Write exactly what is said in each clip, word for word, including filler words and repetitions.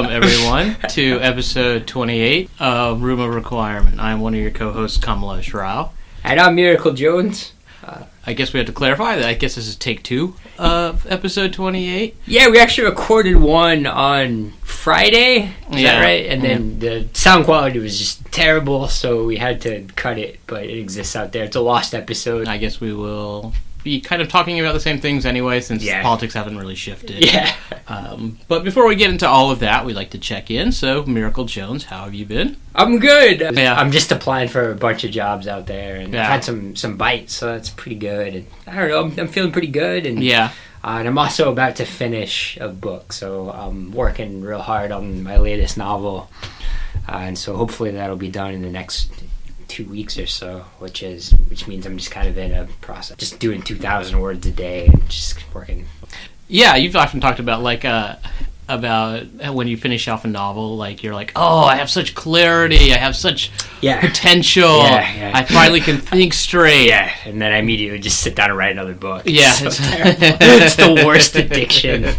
Welcome, everyone, to episode twenty-eight of Room of Requirement. I'm one of your co-hosts, Kamala Shrao. And I'm Miracle Jones. Uh, I guess we have to clarify that. I guess this is take two of episode twenty-eight. Yeah, we actually recorded one on Friday. Is yeah. that right? And mm-hmm. then the sound quality was just terrible, so we had to cut it, but it exists out there. It's a lost episode. I guess we will be kind of talking about the same things anyway, since yeah. politics haven't really shifted. Yeah. Um, but before we get into all of that, we'd like to check in. So, Miracle Jones, how have you been? I'm good. Yeah. I'm just applying for a bunch of jobs out there, and yeah. I've had some, some bites, so that's pretty good. And I don't know, I'm, I'm feeling pretty good. And yeah. Uh, and I'm also about to finish a book, so I'm working real hard on my latest novel. Uh, and so hopefully that'll be done in the next two weeks or so, which is which means I'm just kind of in a process, just doing two thousand words a day and just working. Yeah, you've often talked about like uh about when you finish off a novel, like you're like, oh, I have such clarity, I have such yeah. potential, yeah, yeah. I finally can think straight. Yeah, and then I immediately just sit down and write another book. Yeah, it's, so terrible. It's the worst addiction.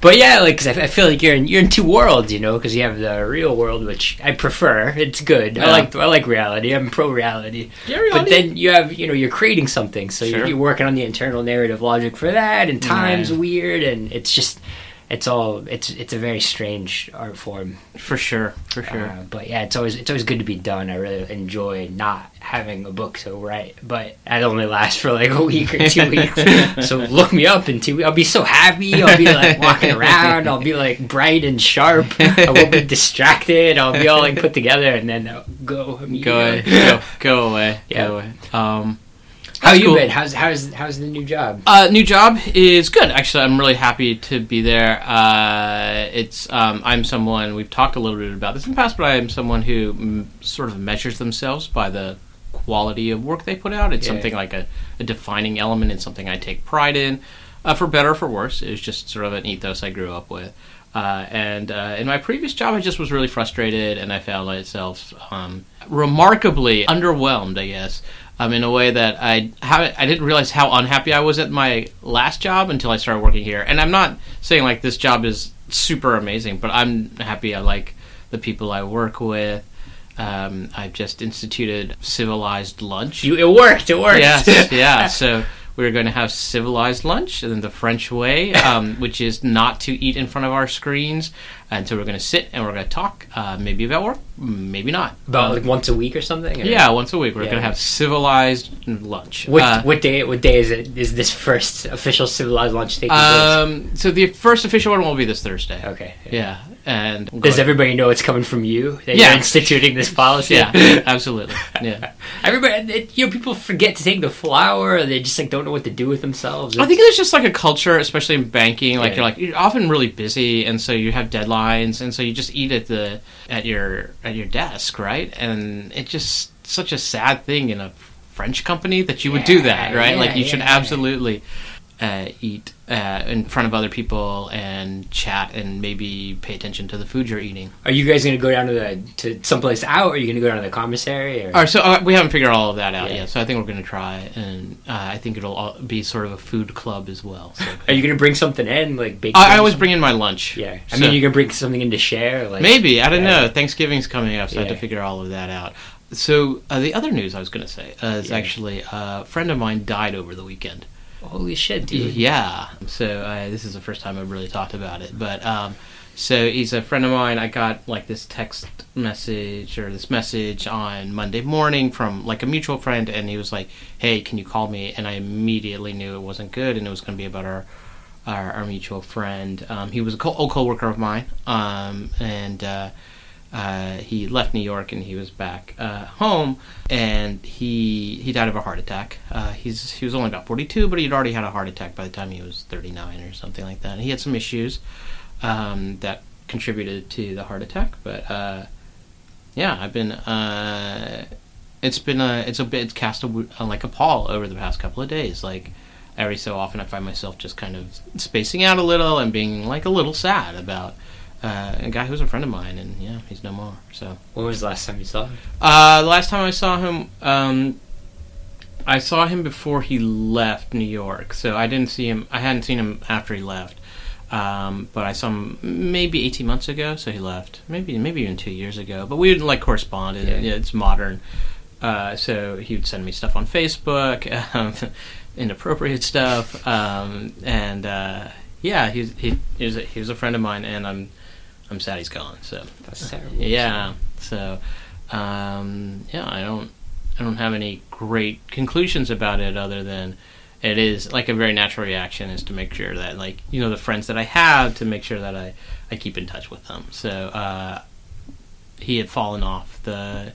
But yeah, like cause I, I feel like you're in you're in two worlds, you know, because you have the real world, which I prefer. It's good. Yeah. I like I like reality. I'm pro reality. Yeah, reality. But then you have you know you're creating something, so sure. you're, you're working on the internal narrative logic for that, and time's yeah. weird, and it's just. It's all it's it's a very strange art form for sure for sure uh, but yeah it's always it's always good to be done. I really enjoy not having a book to write, but that only lasts for like a week or two weeks. So look me up in two weeks. I'll be so happy. I'll be like walking around. I'll be like bright and sharp. I won't be distracted. I'll be all like put together, and then I'll go immediately. Go go go away. Yeah. Go away. Um, How you cool. been? How's how's how's the new job? Uh, new job is good. Actually, I'm really happy to be there. Uh, it's um, I'm someone we've talked a little bit about this in the past, but I am someone who m- sort of measures themselves by the quality of work they put out. It's yeah. something like a, a defining element, and something I take pride in, uh, for better or for worse. It's just sort of an ethos I grew up with. Uh, and uh, in my previous job, I just was really frustrated, and I found myself um, remarkably underwhelmed, I guess. Um, in a way that I haven't, I didn't realize how unhappy I was at my last job until I started working here. And I'm not saying like this job is super amazing, but I'm happy. I like the people I work with. Um, I've just instituted civilized lunch. You, it worked. It worked. Yes, yeah. So we were going to have civilized lunch in the French way, um, which is not to eat in front of our screens. And so we're going to sit and we're going to talk, uh, maybe about work, maybe not. About um, like once a week or something? Or? Yeah, once a week. We're yeah. going to have civilized lunch. What, uh, what day What day is it? Is this first official civilized lunch taking place? Um, so the first official one will be this Thursday. Okay. Yeah. yeah. And does everybody know it's coming from you that yeah. you're instituting this policy? Yeah, absolutely. Yeah, everybody. It, you know, people forget to take the flour. Or they just like don't know what to do with themselves. It's, I think there's just like a culture, especially in banking. Like yeah. you're like you're often really busy, and so you have deadlines, and so you just eat at the at your at your desk, right? And it's just such a sad thing in a French company that you would yeah, do that, right? Yeah, like you yeah, should yeah. absolutely. Uh, eat uh, in front of other people and chat and maybe pay attention to the food you're eating. Are you guys going to go down to the to someplace out, or are you going to go down to the commissary? Or? Or, so uh, we haven't figured all of that out yeah. yet, so I think we're going to try, and uh, I think it'll all be sort of a food club as well. So. Are you going to bring something in? like bake I, I always bring in my lunch. Yeah, I so. mean, you're going to bring something in to share? Like, maybe, I don't yeah. know. Thanksgiving's coming up, so yeah. I have to figure all of that out. So uh, the other news I was going to say uh, is yeah. actually uh, a friend of mine died over the weekend. Holy shit, dude. Yeah. So uh, this is the first time I've really talked about it. But um, so he's a friend of mine. I got like this text message or this message on Monday morning from like a mutual friend. And he was like, hey, can you call me? And I immediately knew it wasn't good. And it was going to be about our, our, our mutual friend. Um, he was a co- old co-worker of mine. Um, and uh, uh, he left New York and he was back uh, home. And he he died of a heart attack. Uh, he's he was only about forty-two, but he'd already had a heart attack by the time he was thirty-nine or something like that. And he had some issues um, that contributed to the heart attack. But uh, yeah, I've been uh, it's been a it's a bit it's cast a, like a pall over the past couple of days. Like every so often, I find myself just kind of spacing out a little and being like a little sad about. Uh, a guy who was a friend of mine, and yeah, he's no more. So, when was the last time you saw him? Uh, the last time I saw him, um, I saw him before he left New York. So I didn't see him. I hadn't seen him after he left. Um, but I saw him maybe eighteen months ago, so he left. Maybe maybe even two years ago. But we would like correspond. Yeah. It, it's modern. Uh, so he would send me stuff on Facebook, um, inappropriate stuff. Um, and uh, yeah, he, he, he, was a, he was a friend of mine, and I'm I'm sad he's gone. So that's terrible. Yeah. So um, yeah, I don't I don't have any great conclusions about it other than. It is like a very natural reaction is to make sure that, like, you know, the friends that I have, to make sure that I, I keep in touch with them. So uh, he had fallen off the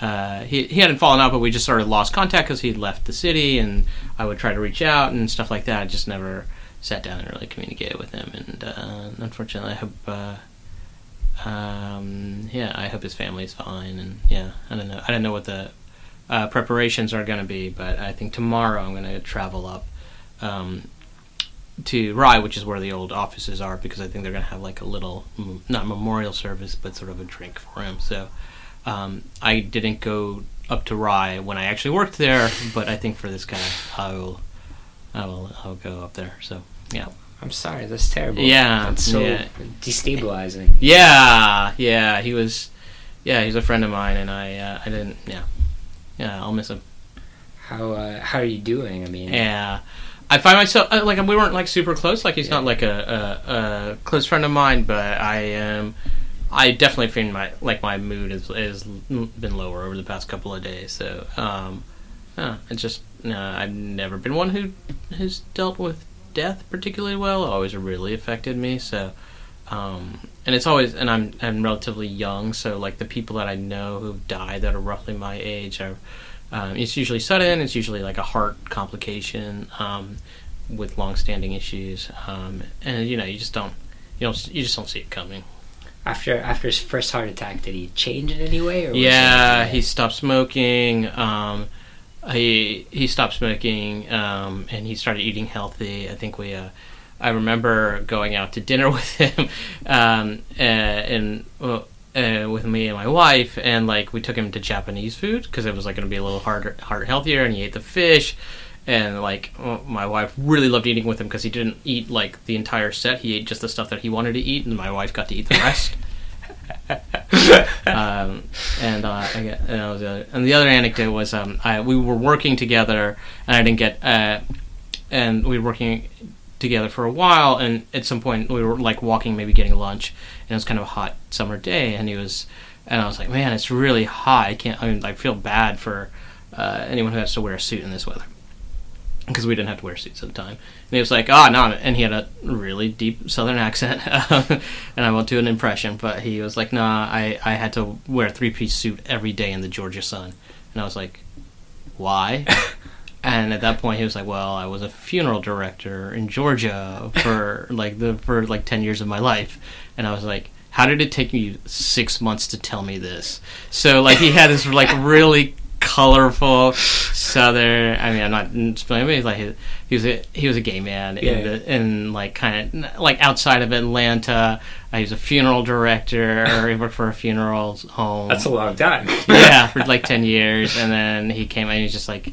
uh, he he hadn't fallen off, but we just sort of lost contact because he'd left the city, and I would try to reach out and stuff like that. I just never sat down and really communicated with him, and uh, unfortunately, I hope uh, um, yeah, I hope his family's fine, and yeah, I don't know, I don't know what the Uh, preparations are going to be, but I think tomorrow I'm going to travel up um, to Rye, which is where the old offices are, because I think they're going to have like a little, not memorial service, but sort of a drink for him. So um, I didn't go up to Rye when I actually worked there, but I think for this guy, I will, I will, I'll go up there. So yeah. I'm sorry, that's terrible. Yeah, that's so yeah. destabilizing. Yeah, yeah, he was, yeah, he's a friend of mine, and I, uh, I didn't, yeah. Yeah, I'll miss him. How uh, how are you doing? I mean, yeah, I find myself uh, like we weren't like super close. Like he's yeah. not like a, a, a close friend of mine, but I am. Um, I definitely feel my like my mood has has been lower over the past couple of days. So um, uh, it's just uh, I've never been one who has dealt with death particularly well. It always really affected me. So um, and it's always and I'm I'm relatively young. So like the people that I know who've died that are roughly my age are. Um, it's usually sudden. It's usually like a heart complication um, with long-standing issues, um, and you know you just don't you don't you just don't see it coming. After after his first heart attack, did he change in any way? Or yeah, he stopped smoking. Um, he he stopped smoking, um, and he started eating healthy. I think we. Uh, I remember going out to dinner with him, um, uh, and. Well, Uh, with me and my wife, and like we took him to Japanese food because it was like going to be a little harder, heart healthier, and he ate the fish, and like oh, my wife really loved eating with him because he didn't eat like the entire set. He ate just the stuff that he wanted to eat, and my wife got to eat the rest. um, and, uh, I get, and, I was, uh, and the other anecdote was um, I, we were working together, and I didn't get, uh, and we were working together for a while, and at some point we were like walking, maybe getting lunch, and it was kind of a hot summer day, and he was, and I was like, man, it's really hot. I can't. I mean, I feel bad for uh, anyone who has to wear a suit in this weather, because we didn't have to wear suits at the time. And he was like, oh no, and he had a really deep Southern accent, and I won't do an impression, but he was like, nah, I I had to wear a three piece suit every day in the Georgia sun, and I was like, why? And at that point, he was like, "Well, I was a funeral director in Georgia for like the for like ten years of my life," and I was like, "How did it take you six months to tell me this?" So like, he had this like really colorful Southern. I mean, I'm not explaining, but he's like he was a, he was a gay man yeah. in, the, in like kind of like outside of Atlanta. He was a funeral director. He worked for a funeral home. That's a long time. Yeah, for like ten years, and then he came and he was just like.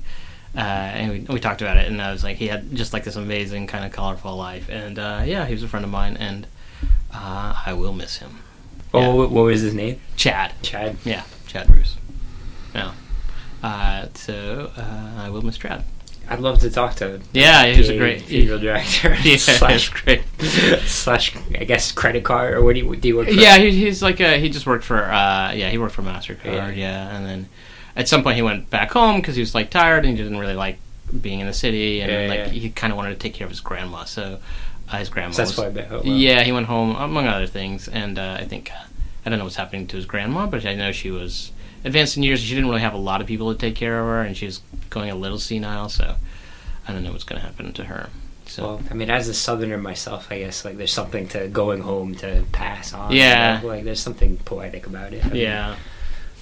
Uh, and we, we talked about it, and I was like, he had just like this amazing kind of colorful life, and uh, yeah, he was a friend of mine, and uh, I will miss him. Oh, yeah. what, what was his name? Chad. Chad. Yeah, Chad Bruce. Yeah. Uh, so uh, I will miss Chad. I'd love to talk to him. Yeah, he was a great funeral director. Yeah, slash great. slash, I guess, credit card or what do you do? You work for? Yeah, he, he's like a, he just worked for. Uh, yeah, he worked for MasterCard. Yeah, yeah and then. At some point, he went back home because he was like tired and he didn't really like being in the city, and yeah, like yeah. he kind of wanted to take care of his grandma. So uh, his grandma. So that's was, why I bet. Yeah, he went home among other things, and uh, I think I don't know what's happening to his grandma, but I know she was advanced in years. She didn't really have a lot of people to take care of her, and she was going a little senile. So I don't know what's going to happen to her. So. Well, I mean, as a Southerner myself, I guess like there's something to going home to pass on. Yeah, like, like there's something poetic about it. I yeah, mean,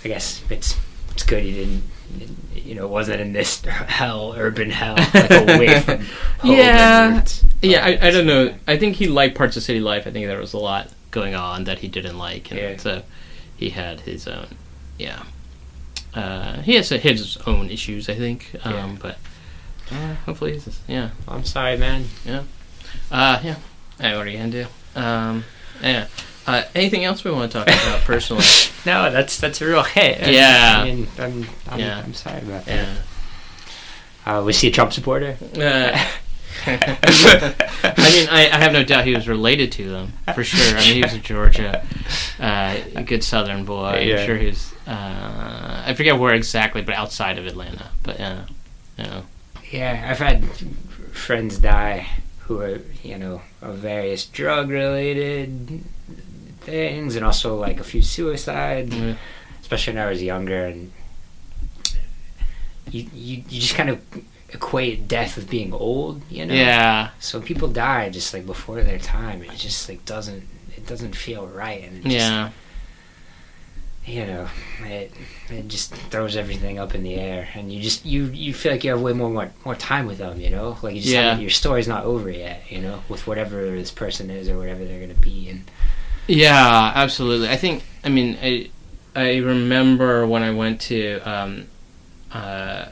I guess it's. It's good you didn't, you know, wasn't in this hell, urban hell, like away from home. Yeah, yeah. I, I don't know. I think he liked parts of city life. I think there was a lot going on that he didn't like, and yeah. so he had his own. Yeah, uh, he has his own issues. I think, um, yeah. but uh, hopefully, he's, yeah. I'm sorry, man. Yeah, uh, yeah. I already had to. Um, yeah. Uh, anything else we want to talk about personally? No, that's that's a real hit. I yeah. Mean, I mean, I'm, I'm, yeah. I'm sorry about that. Yeah. Uh, was he a Trump supporter? Uh, I mean, I, I have no doubt he was related to them, for sure. I mean, he was a Georgia, uh, good Southern boy. Yeah. I'm sure he was, uh, I forget where exactly, but outside of Atlanta. But, yeah. You know. Yeah, I've had friends die who are, you know, of various drug-related things, and also like a few suicides, mm-hmm. especially when I was younger, and you, you you just kind of equate death with being old, you know. Yeah. So people die just like before their time, and it just like doesn't it doesn't feel right, and it just, yeah, you know, it it just throws everything up in the air, and you just you you feel like you have way more more, more time with them, you know, like you just yeah. your story's not over yet, you know, with whatever this person is or whatever they're gonna be, and. Yeah, absolutely. I think, I mean, I I remember when I went to um, uh,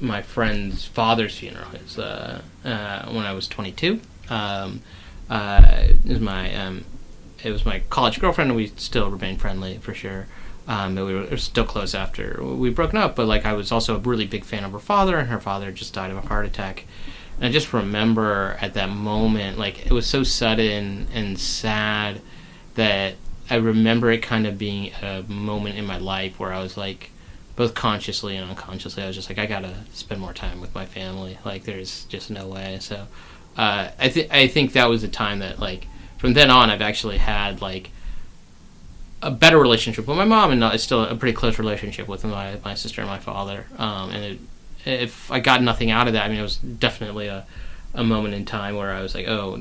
my friend's father's funeral. It was uh, uh, when I was twenty-two. Um, uh, it was my um, it was my college girlfriend, and we still remain friendly for sure. Um, but we were still close after we broken up. But like, I was also a really big fan of her father, and her father just died of a heart attack. And I just remember at that moment, like, it was so sudden and sad. That I remember it kind of being a moment in my life where I was like, both consciously and unconsciously, I was just like, I gotta spend more time with my family. Like, there's just no way. So, uh, I think I think that was the time that, like, from then on, I've actually had like a better relationship with my mom, and it's still a pretty close relationship with my my sister and my father. Um, and it, if I got nothing out of that, I mean, it was definitely a a moment in time where I was like, oh,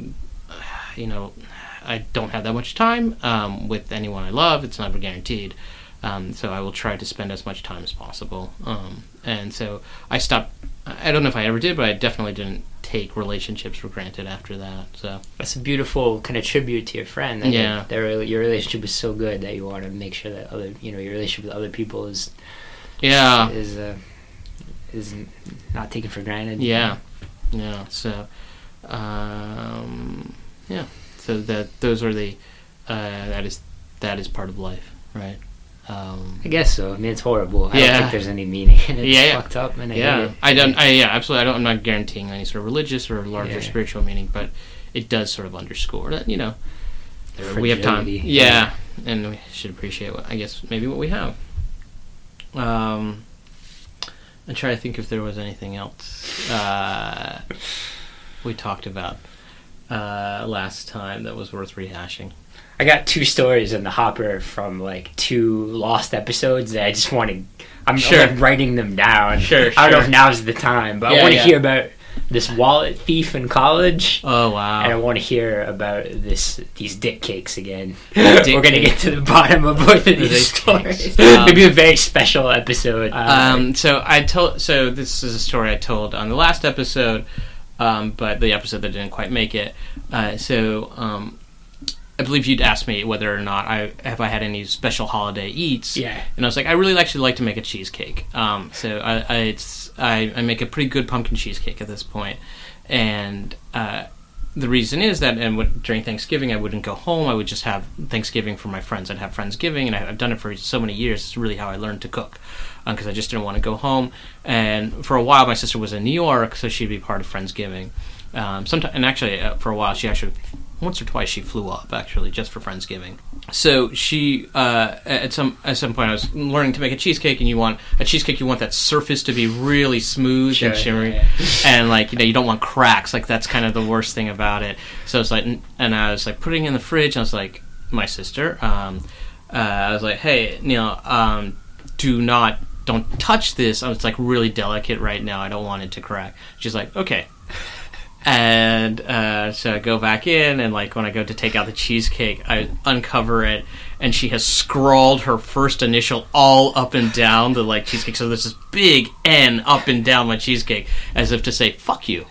you know. I don't have that much time um, with anyone I love. It's never guaranteed. Um, so I will try to spend as much time as possible. Um, and so I stopped. I don't know if I ever did, but I definitely didn't take relationships for granted after that. So that's a beautiful kind of tribute to your friend. That yeah. Their, your relationship is so good that you want to make sure that other, you know, your relationship with other people is, yeah, is uh, is not taken for granted. Yeah. You know? Yeah. So, um, yeah. So that those are the uh, that is that is part of life, right? Um, I guess so. I mean, it's horrible. I yeah. don't think there's any meaning. It's yeah, yeah. fucked up. And I yeah, it. I don't. I, yeah, absolutely. I don't. I'm not guaranteeing any sort of religious or larger yeah. spiritual meaning, but it does sort of underscore that, you know, fragility. We have time. Yeah, yeah, and we should appreciate what I guess maybe what we have. Um, I'm trying to think if there was anything else uh, we talked about. Uh, last time that was worth rehashing. I got two stories in the hopper from like two lost episodes that I just want to. I'm, sure. I'm like, writing them down. Sure, sure. I don't know if now's the time, but yeah, I want to yeah. hear about this wallet thief in college. Oh wow! And I want to hear about this these dick cakes again. Dick We're gonna cake. Get to the bottom of both of these, these stories. Um, It'll be a very special episode. Um, um, so I told. So this is a story I told on the last episode. Um, but the episode that didn't quite make it. Uh, so um, I believe you'd asked me whether or not I have I had any special holiday eats. Yeah. And I was like, I really actually like to make a cheesecake. Um, so I I, it's, I I make a pretty good pumpkin cheesecake at this point. And uh, the reason is that and what, during Thanksgiving, I wouldn't go home. I would just have Thanksgiving for my friends. I'd have Friendsgiving, and I, I've done it for so many years. It's really how I learned to cook. Because I just didn't want to go home. And for a while, my sister was in New York, so she'd be part of Friendsgiving. Um, sometime, and actually, uh, for a while, she actually, once or twice, she flew up, actually, just for Friendsgiving. So she, uh, at some at some point, I was learning to make a cheesecake, and you want, a cheesecake, you want that surface to be really smooth sure, and shimmery. Yeah, yeah. And, like, you know, you don't want cracks. Like, that's kind of the worst thing about it. So it's like, and I was, like, putting it in the fridge, and I was like, my sister, um, uh, I was like, hey, Neil, um, do not, don't touch this. I was like, really delicate right now. I don't want it to crack. She's like, okay. And uh, so I go back in, and like when I go to take out the cheesecake, I uncover it, and she has scrawled her first initial all up and down the like cheesecake. So there's this big N up and down my cheesecake, as if to say, fuck you.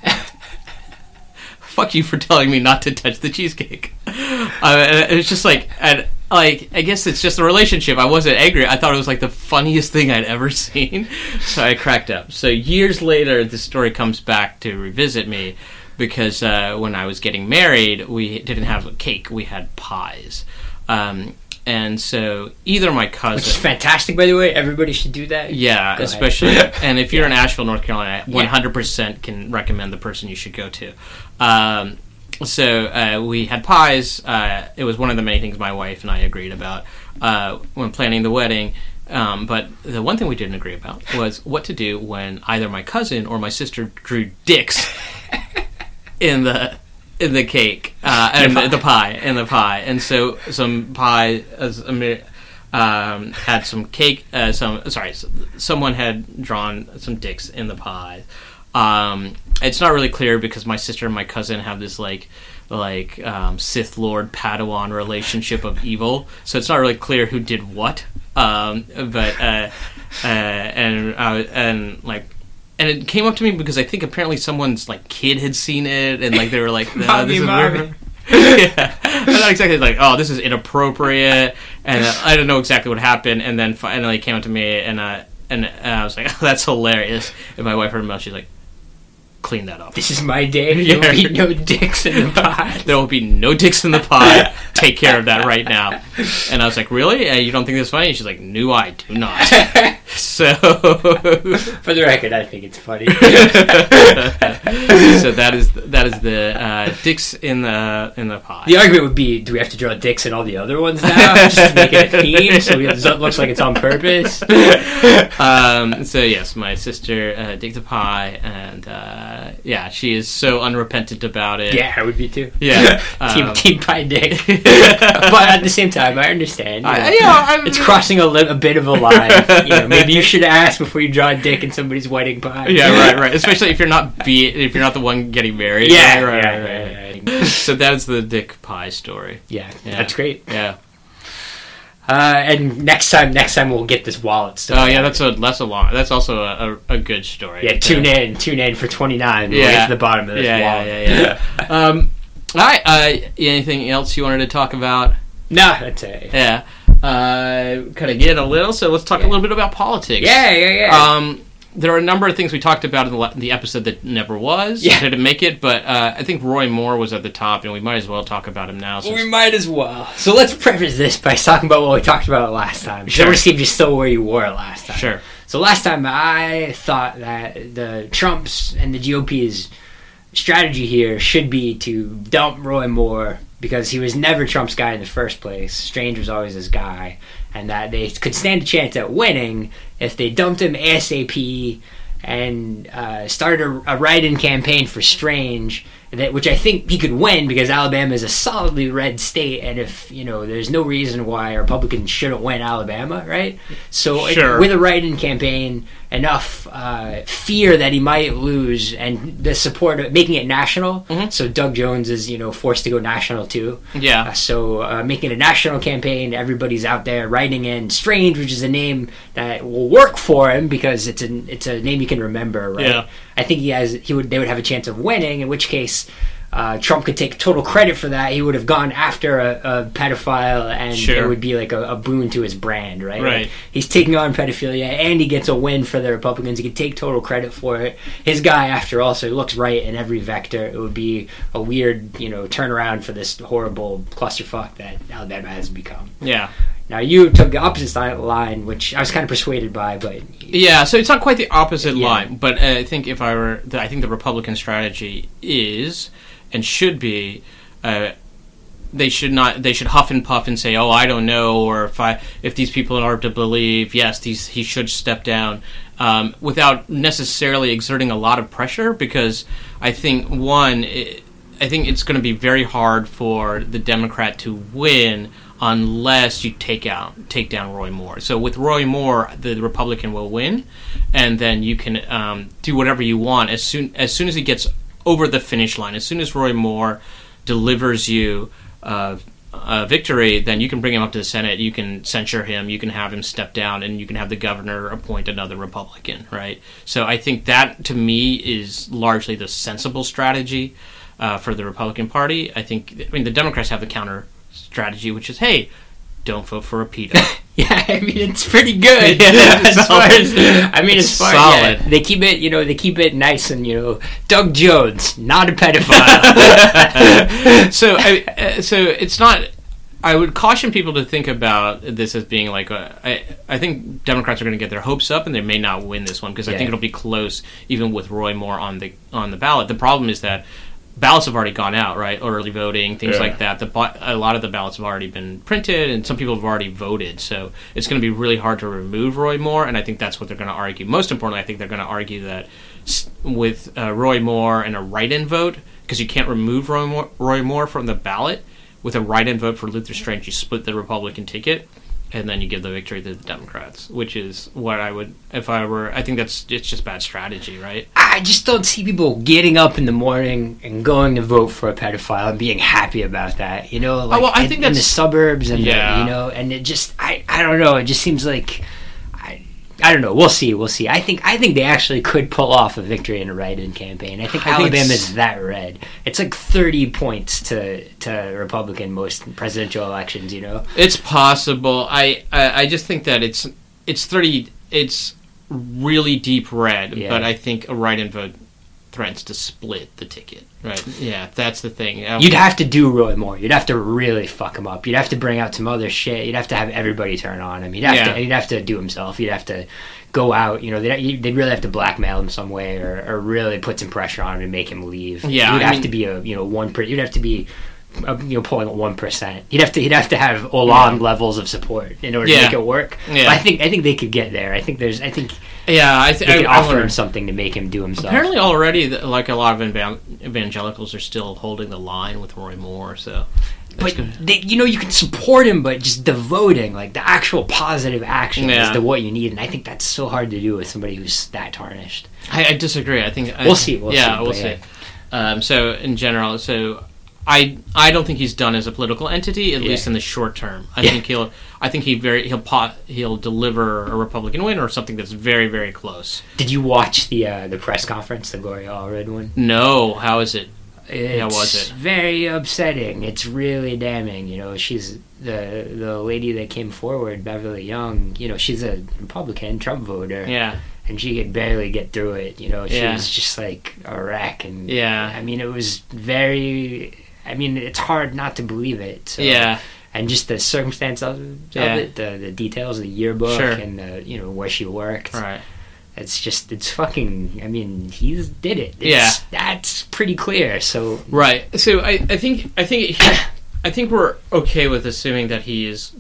Fuck you for telling me not to touch the cheesecake. Uh, it's just like... And, like, I guess it's just the relationship. I wasn't angry. I thought it was, like, the funniest thing I'd ever seen. So I cracked up. So years later, this story comes back to revisit me. because uh, when I was getting married, we didn't have cake. We had pies. Um, and so either my cousin... Which is fantastic, by the way. Everybody should do that. Yeah, go especially... and if you're yeah. in Asheville, North Carolina, I one hundred percent can recommend the person you should go to. Um, so uh, we had pies. Uh, it was one of the many things my wife and I agreed about uh, when planning the wedding. Um, but the one thing we didn't agree about was what to do when either my cousin or my sister drew dicks in the... In the cake, uh, and the pie. the pie, and the pie, and so some pie, um, had some cake, uh, some, sorry, someone had drawn some dicks in the pie. Um, it's not really clear because my sister and my cousin have this, like, like, um, Sith Lord Padawan relationship of evil, so it's not really clear who did what, um, but, uh, uh, and, uh, and, like, and it came up to me because I think apparently someone's like kid had seen it, and like they were like, "No, this is weird." yeah, I'm not exactly like, "Oh, this is inappropriate," and uh, I don't know exactly what happened. And then finally, it came up to me, and uh, and, and I was like, "Oh, that's hilarious." And my wife heard me, she's like, "Clean that up. This is my day. There will be no dicks in the pie. There will be no dicks in the pie. Take care of that right now." And I was like, "Really? Uh, you don't think this is funny?" And she's like, "No, I do not." So, for the record, I think it's funny. So that is that is the uh, dicks in the in the pie. The argument would be, do we have to draw dicks in all the other ones now, just to make it a theme, so it looks like it's on purpose? Um, so yes, my sister uh, dicked a pie, and uh, yeah, she is so unrepentant about it. Yeah, I would be too. Yeah, um, team team pie dick. But at the same time, I understand. You know, I, you know, I'm, it's crossing a, li- a bit of a line. You know, maybe you should ask before you draw a dick in somebody's wedding pie. Yeah, right, right. Especially if you're not be if you're not the one getting married. Yeah, right, right, yeah, right, right, right, right. So that's the dick pie story. Yeah, yeah. That's great. Yeah. Uh, and next time, next time we'll get this wallet stuff. Oh yeah, that's a that's a long. That's also a, a, a good story. Yeah, tune yeah. in, tune in for twenty nine. We'll yeah. get to the bottom of this yeah, wallet. Yeah, yeah, yeah. yeah. um, all right. Uh, anything else you wanted to talk about? No, that's it. Yeah. Uh, kind of get a little, so let's talk yeah. a little bit about politics. Yeah, yeah, yeah. Um, there are a number of things we talked about in the, in the episode that never was. Yeah. Didn't make it, but uh, I think Roy Moore was at the top, and we might as well talk about him now. Since... We might as well. So let's preface this by talking about what we talked about last time. Sure. I'm going to see if you still where you were last time. Sure. So last time I thought that the Trumps and the G O P's strategy here should be to dump Roy Moore, because he was never Trump's guy in the first place. Strange was always his guy. And that they could stand a chance at winning if they dumped him ASAP and uh, started a, a write-in campaign for Strange, that, which I think he could win because Alabama is a solidly red state. And if, you know, there's no reason why Republicans shouldn't win Alabama, right? So sure. it, with a write-in campaign, enough uh, fear that he might lose and the support of making it national. Mm-hmm. So Doug Jones is, you know, forced to go national too. Yeah. Uh, so uh, making a national campaign, everybody's out there writing in Strange, which is a name that will work for him because it's an it's a name you can remember, right? Yeah. I think he has he would they would have a chance of winning, in which case Uh, Trump could take total credit for that. He would have gone after a, a pedophile, and sure. it would be like a, a boon to his brand, right? Right. Like he's taking on pedophilia, and he gets a win for the Republicans. He could take total credit for it. His guy, after all, so he looks right in every vector. It would be a weird, you know, turnaround for this horrible clusterfuck that Alabama has become. Yeah. Now, you took the opposite side line, which I was kind of persuaded by, but... Yeah, so it's not quite the opposite yeah. line, but I think if I were... I think the Republican strategy is... and should be, uh, they should not. They should huff and puff and say, "Oh, I don't know," or if I, if these people are to believe, yes, these he should step down, um, without necessarily exerting a lot of pressure. Because I think one, it, I think it's going to be very hard for the Democrat to win unless you take out take down Roy Moore. So with Roy Moore, the Republican will win, and then you can um, do whatever you want as soon as soon as he gets over the finish line. As soon as Roy Moore delivers you uh, a victory, then you can bring him up to the Senate, you can censure him, you can have him step down, and you can have the governor appoint another Republican, right? So I think that, to me, is largely the sensible strategy uh, for the Republican Party. I think, I mean, the Democrats have the counter strategy, which is, hey, don't vote for a PETA. Yeah, I mean, it's pretty good. Yeah, as far as, I mean, it's as far solid. Yeah, they keep it, you know, they keep it nice and, you know, Doug Jones, not a pedophile. so, I, so it's not. I would caution people to think about this as being like a, I, I think Democrats are going to get their hopes up and they may not win this one because I yeah. think it'll be close even with Roy Moore on the on the ballot. The problem is that ballots have already gone out, right? Early voting, things yeah. like that. The a lot of the ballots have already been printed, and some people have already voted. So it's going to be really hard to remove Roy Moore, and I think that's what they're going to argue. Most importantly, I think they're going to argue that with uh, Roy Moore and a write-in vote, because you can't remove Roy Moore, Roy Moore from the ballot. With a write-in vote for Luther Strange, you split the Republican ticket, and then you give the victory to the Democrats, which is what I would, if I were, I think that's, it's just bad strategy, right? I just don't see people getting up in the morning and going to vote for a pedophile and being happy about that, you know? Like, oh, well, I in, think that's... in the suburbs, and yeah. the, you know, and it just, I, I don't know, it just seems like... I don't know. We'll see. We'll see. I think I think they actually could pull off a victory in a write-in campaign. I think I Alabama is that red. It's like thirty points to to Republican most presidential elections. You know, it's possible. I, I, I just think that it's it's thirty. It's really deep red. Yeah. But I think a write-in vote threatens to split the ticket. Right. Yeah, that's the thing. You'd have to do Roy Moore. You'd have to really fuck him up. You'd have to bring out some other shit. You'd have to have everybody turn on him. He'd have yeah. to. He'd have to do himself. You'd have to go out. You know, they'd, they'd really have to blackmail him some way, or, or really put some pressure on him to make him leave. Yeah, you'd I have mean, to be a you know one. You'd have to be a, you know pulling at one percent. He'd have to. He'd have to have Hollande yeah. levels of support in order yeah. to make it work. Yeah. I think. I think they could get there. I think there's. I think. Yeah, I think they could I, offer I him something to make him do himself. Apparently, already, like a lot of evan- evangelicals are still holding the line with Roy Moore. So, but they, you know, you can support him, but just devoting like the actual positive action yeah. is the what you need, and I think that's so hard to do with somebody who's that tarnished. I, I disagree. I think I, we'll see. We'll yeah, see, we'll see. Yeah. Um, so, in general, so I I don't think he's done as a political entity, at yeah. least in the short term. I yeah. think he'll. I think he very he'll pot, he'll deliver a Republican win or something that's very very close. Did you watch the uh, the press conference, the Gloria Allred one? No. How is it? It's how was it? Very upsetting. It's really damning. You know, she's the the lady that came forward, Beverly Young. You know, she's a Republican, Trump voter. Yeah. And she could barely get through it. You know, she yeah. was just like a wreck. And yeah. I mean, it was very. I mean, it's hard not to believe it. So. Yeah. And just the circumstance of, yeah. of it, the, the details, the yearbook, sure. and the, you know where she worked. Right. It's just, it's fucking. I mean, he did it. It's, yeah. That's pretty clear. So. Right. So I, I think I think he, I think we're okay with assuming that he is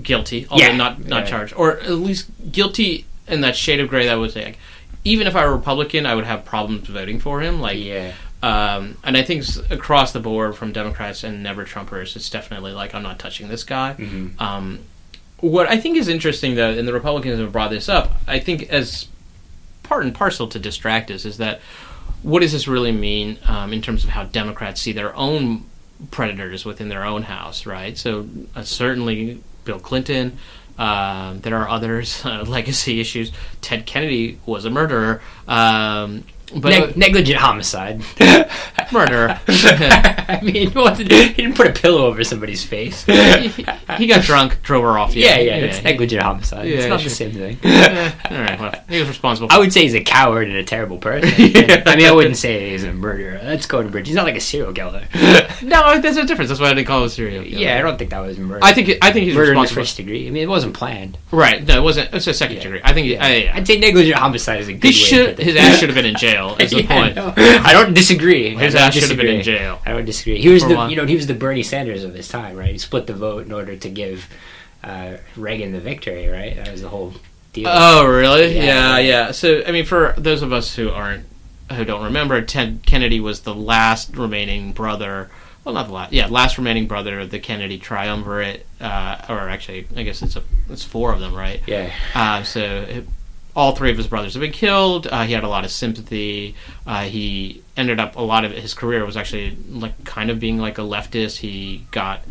guilty, although yeah. not not right. charged, or at least guilty in that shade of gray that was like. Even if I were a Republican, I would have problems voting for him. Like. Yeah. Um, and I think across the board from Democrats and never Trumpers, it's definitely like, I'm not touching this guy. Mm-hmm. Um, what I think is interesting, though, and the Republicans have brought this up, I think as part and parcel to distract us, is that what does this really mean um, in terms of how Democrats see their own predators within their own house, right? So uh, certainly Bill Clinton, uh, there are others, uh, legacy issues. Ted Kennedy was a murderer. Um But Neg- negligent homicide, murder. I mean, he didn't put a pillow over somebody's face. he, he got drunk, drove her off. Yeah, yeah, yeah, yeah it's yeah, negligent he, homicide. Yeah, it's not sure. the same thing. Uh, all right, well, he was responsible. For I would say he's a coward and a terrible person. yeah. I mean, I wouldn't say he's a murderer. That's Code Bridge. He's not like a serial killer. No, there's a difference. That's why I didn't call him a serial killer. Yeah, I don't think that was murder. I think I think he's murder responsible. In the first degree. I mean, it wasn't planned. Right. No, it wasn't. It's a second yeah. degree. I think. Yeah. I, yeah. I'd say negligent homicide is a good. He way should. His ass should have been in jail. Is the yeah, point? No. I don't disagree. His ass should have been in jail. I don't disagree. He was the, you know, he was the Bernie Sanders of his time, right? He split the vote in order to give uh, Reagan the victory, right? That was the whole deal. Oh, really? Yeah, yeah. yeah. So, I mean, for those of us who aren't, who don't remember, Ted Kennedy was the last remaining brother. Well, not the last. Yeah, last remaining brother of the Kennedy triumvirate, uh, or actually, I guess it's a, it's four of them, right? Yeah. Uh, so. It, all three of his brothers have been killed. Uh, he had a lot of sympathy. Uh, he ended up a lot of his career was actually like kind of being like a leftist. He got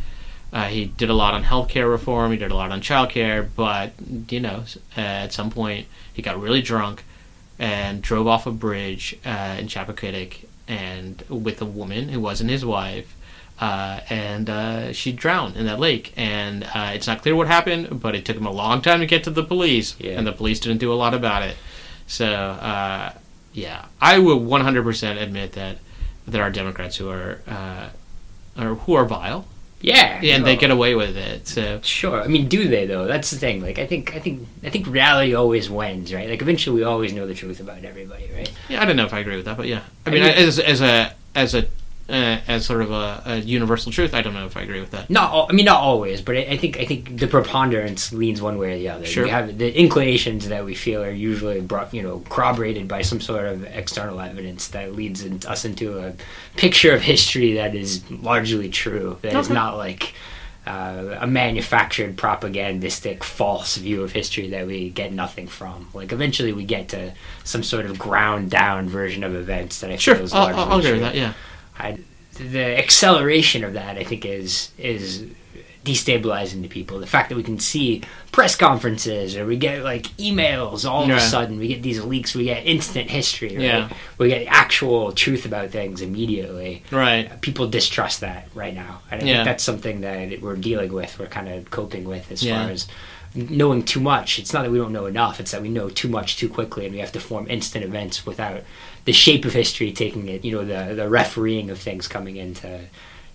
uh, he did a lot on healthcare reform. He did a lot on childcare. But you know, uh, at some point he got really drunk and drove off a bridge uh, in Chappaquiddick and with a woman who wasn't his wife. uh, and uh, she drowned in that lake. And uh, it's not clear what happened, but it took them a long time to get to the police, yeah. and the police didn't do a lot about it. So, uh, yeah, I will one hundred percent admit that there are Democrats who are uh, or who are vile. Yeah, and no. they get away with it. So sure, I mean, do they though? That's the thing. Like, I think, I think, I think reality always wins, right? Like, eventually, we always know the truth about everybody, right? Yeah, I don't know if I agree with that, but yeah, I, I mean, mean, as as a as a uh, as sort of a, a universal truth, I don't know if I agree with that. Not, all, I mean, not always, but I, I think, I think the preponderance leans one way or the other. Sure, we have the inclinations that we feel are usually brought, you know, corroborated by some sort of external evidence that leads in, us into a picture of history that is largely true, that okay. is not like uh, a manufactured propagandistic false view of history that we get nothing from. Like, eventually we get to some sort of ground down version of events that I sure. feel is largely I'll, I'll, I'll true. Sure, I'll agree with that, yeah. I, the acceleration of that, I think, is is destabilizing to people. The fact that we can see press conferences or we get like emails all yeah. of a sudden, we get these leaks, we get instant history, right? Yeah. We get actual truth about things immediately. Right. People distrust that right now. And I yeah. think that's something that we're dealing with, we're kind of coping with as yeah. far as knowing too much. It's not that we don't know enough, it's that we know too much too quickly and we have to form instant events without the shape of history taking it, you know, the the refereeing of things coming into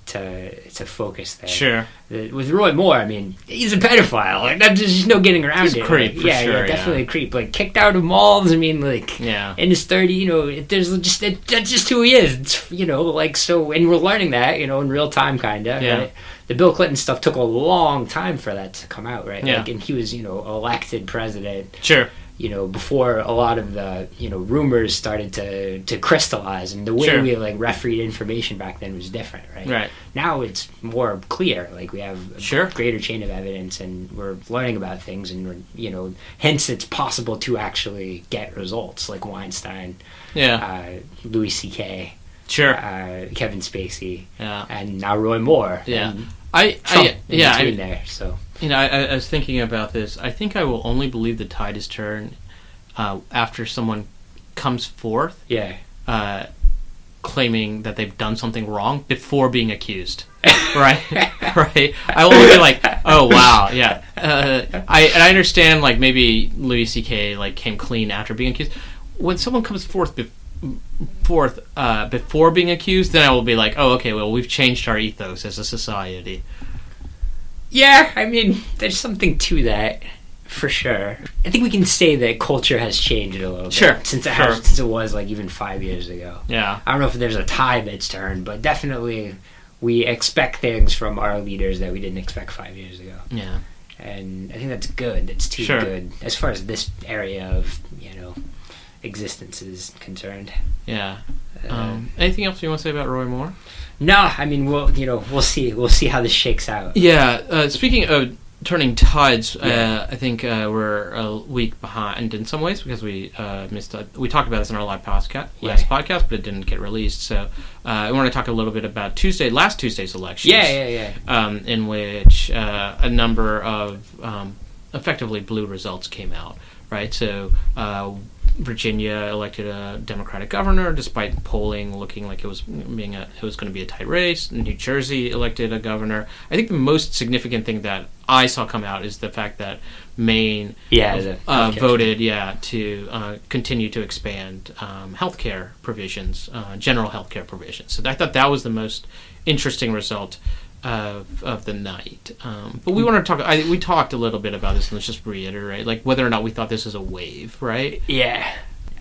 to to focus there. Sure. The, with Roy Moore, I mean, he's a pedophile. Like, that's just, there's no getting around he's it. He's a creep, like, for yeah, sure. Yeah, definitely yeah. a creep. Like, kicked out of malls, I mean, like, yeah. in his thirties, you know, it, there's just, it, that's just who he is. It's, you know, like, so, and we're learning that, you know, in real time, kind of. Yeah. Right? The Bill Clinton stuff took a long time for that to come out, right? Yeah. Like, and he was, you know, elected president. Sure. You know, before a lot of the, you know, rumors started to, to crystallize, and the way sure. we, like, refereed information back then was different, right? Right. Now it's more clear. Like, we have a sure. greater chain of evidence, and we're learning about things, and, we're, you know, hence it's possible to actually get results, like Weinstein, yeah. uh, Louis C K, sure. uh, Kevin Spacey, yeah. and now Roy Moore. Yeah. And I, Trump I, in yeah, between I, there, so... You know, I, I was thinking about this. I think I will only believe the tide has turned uh, after someone comes forth yeah. uh, claiming that they've done something wrong before being accused. Right? Right? I will be like, oh, wow, yeah. Uh, I, and I understand, like, maybe Louis C K, like, came clean after being accused. When someone comes forth before... forth uh, before being accused, then I will be like, oh, okay, well, we've changed our ethos as a society. Yeah, I mean, there's something to that, for sure. I think we can say that culture has changed a little bit. Sure. Since it, sure. Has, since it was, like, even five years ago. Yeah. I don't know if there's a tide that's turned, but definitely we expect things from our leaders that we didn't expect five years ago. Yeah. And I think that's good. That's too sure. good. As far as this area of, you know, existence is concerned. Yeah. Uh, um, anything else you want to say about Roy Moore? No, I mean, we'll you know we'll see we'll see how this shakes out. Yeah. Uh, speaking of turning tides, yeah. uh, I think uh, we're a week behind in some ways because we uh, missed. A, we talked about this in our live podcast yeah. last podcast, but it didn't get released. So uh, I want to talk a little bit about Tuesday, last Tuesday's elections. Yeah, yeah, yeah. Um, in which uh, a number of um, effectively blue results came out. Right. So. Uh, Virginia elected a Democratic governor, despite polling looking like it was being a it was going to be a tight race. New Jersey elected a governor. I think the most significant thing that I saw come out is the fact that Maine yeah, uh, uh, voted yeah to uh, continue to expand um, healthcare provisions, uh, general healthcare provisions. So I thought that was the most interesting result of of the night. Um, but we want to talk. I, we talked a little bit about this, and let's just reiterate, like whether or not we thought this was a wave, right? Yeah,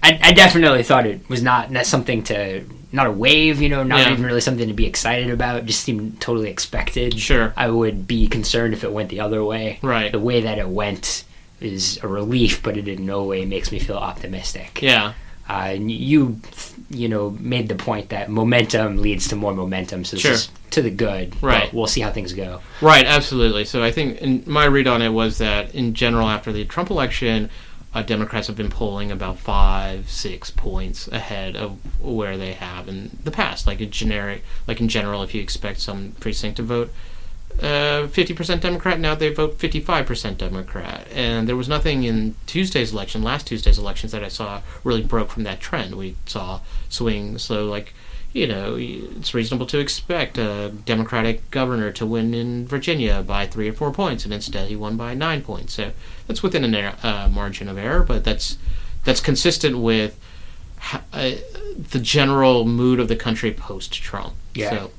I, I definitely thought it was not, not something to, not a wave, you know, not yeah. even really something to be excited about. It just seemed totally expected. Sure, I would be concerned if it went the other way. Right, the way that it went is a relief, but it in no way makes me feel optimistic. Yeah. Uh, you, you know, made the point that momentum leads to more momentum, so this sure. is to the good. Right. But we'll see how things go. Right, absolutely. So I think and my read on it was that, in general, after the Trump election, uh, Democrats have been polling about five, six points ahead of where they have in the past. Like a generic, like in general, if you expect some precinct to vote uh, fifty percent Democrat, now they vote fifty-five percent Democrat. And there was nothing in Tuesday's election, last Tuesday's elections, that I saw really broke from that trend. We saw swing, so like, you know, it's reasonable to expect a Democratic governor to win in Virginia by three or four points, and instead he won by nine points. So that's within an error, uh, margin of error, but that's that's consistent with ha- uh, the general mood of the country post-Trump. Yeah. So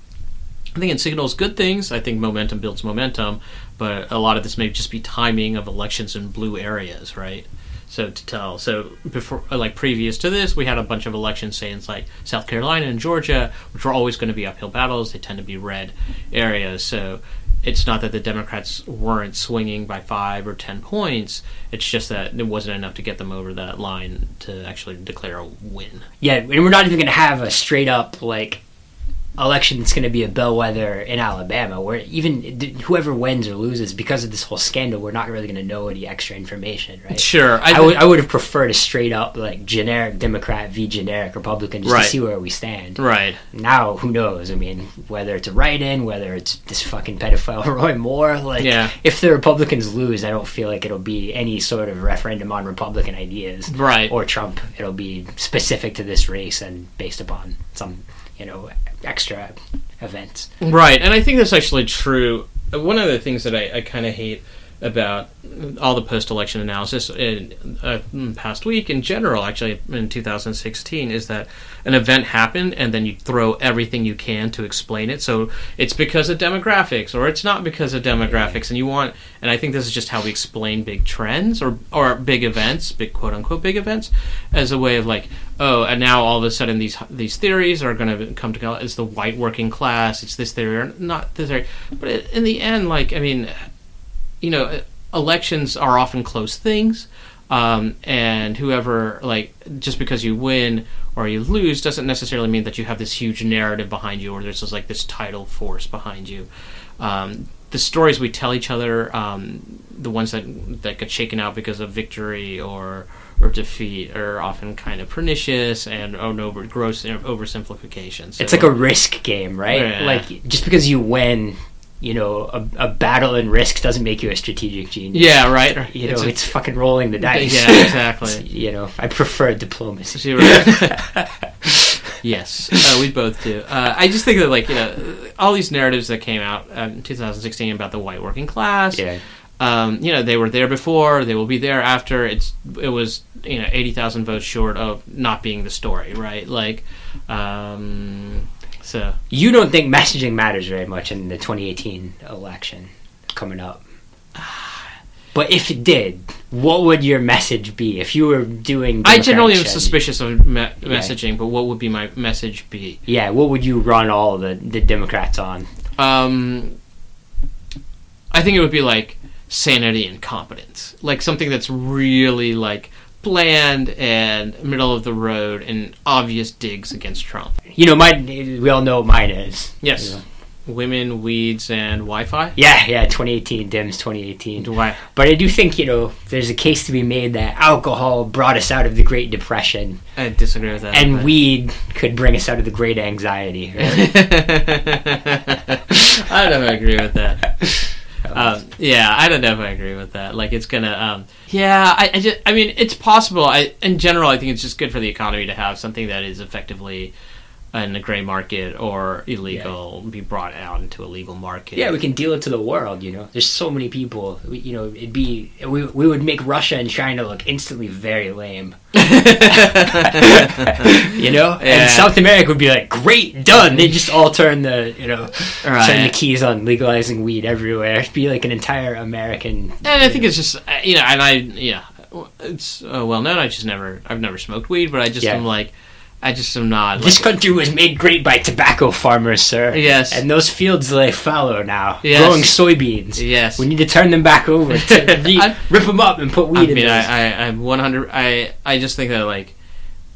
I think it signals good things. I think momentum builds momentum, but a lot of this may just be timing of elections in blue areas, right? So to tell, so before, like previous to this, we had a bunch of elections, say in like South Carolina and Georgia, which were always going to be uphill battles. They tend to be red areas. So it's not that the Democrats weren't swinging by five or ten points. It's just that it wasn't enough to get them over that line to actually declare a win. Yeah, and we're not even going to have a straight up like election that's going to be a bellwether in Alabama, where even whoever wins or loses, because of this whole scandal, we're not really going to know any extra information, right? Sure. I, th- I, w- I would have preferred a straight-up, like, generic Democrat v. generic Republican just right. to see where we stand. Right. Now, who knows? I mean, whether it's a write-in, whether it's this fucking pedophile Roy Moore, like, yeah. if the Republicans lose, I don't feel like it'll be any sort of referendum on Republican ideas. Right. Or Trump. It'll be specific to this race and based upon some, you know, extra events. Right, and I think that's actually true. One of the things that I, I kind of hate about all the post-election analysis in, uh, in the past week, in general, actually, in two thousand sixteen, is that an event happened and then you throw everything you can to explain it. So it's because of demographics, or it's not because of demographics, and you want, and I think this is just how we explain big trends or, or big events, big quote-unquote big events, as a way of like, oh, and now all of a sudden these these theories are going to come together. It's the white working class, it's this theory, or not this theory. But in the end, like, I mean, you know, elections are often close things, um, and whoever, like, just because you win or you lose doesn't necessarily mean that you have this huge narrative behind you or there's this, like, this tidal force behind you. Um, the stories we tell each other, um, the ones that that get shaken out because of victory or or defeat, are often kind of pernicious and oh no, gross oversimplifications. So, it's like a risk game, right? Yeah. Like, just because you win, you know, a, a battle and risk doesn't make you a strategic genius. Yeah, right. You know, it's, a, it's fucking rolling the dice. Yeah, exactly. You know, I prefer diplomacy. Right. Yes, uh, we both do. Uh, I just think that, like, you know, all these narratives that came out um, in two thousand sixteen about the white working class. Yeah. Um, you know, they were there before, they will be there after. It's it was, you know, eighty thousand votes short of not being the story, right? Like, um... So you don't think messaging matters very much in the twenty eighteen election coming up? But if it did, what would your message be if you were doing? I generally am suspicious of me- messaging, yeah. But what would be my message be? Yeah, what would you run all the the Democrats on? Um, I think it would be like sanity and competence, like something that's really like bland and middle of the road and obvious digs against Trump. You know, mine, we all know what mine is. Yes. You know. Women, weeds, and Wi-Fi? Yeah, yeah, twenty eighteen, Dems twenty eighteen. Why? But I do think, you know, there's a case to be made that alcohol brought us out of the Great Depression. I disagree with that. And but... weed could bring us out of the Great Anxiety. Right? I don't agree with that. Um, yeah, I don't know if I agree with that. Like, it's gonna, um, yeah, I, I just, I mean, it's possible. I, in general, I think it's just good for the economy to have something that is effectively in the gray market or illegal, yeah. be brought out into a legal market. Yeah, we can deal it to the world, you know. There's so many people, we, you know, it'd be, we we would make Russia and China look instantly very lame. You know? Yeah. And South America would be like, great, done! They just all turn the, you know, right. turn the keys on legalizing weed everywhere. It'd be like an entire American... And I think know. It's just, you know, and I, yeah, it's uh, well known, I just never, I've never smoked weed, but I just yeah. am like, I just am not. This like, country was made great by tobacco farmers, sir. Yes. And those fields they fallow now. Yes. Growing soybeans. Yes. We need to turn them back over. To re- rip them up and put weed I in mean, I mean, I, I'm one hundred... I, I just think that, like,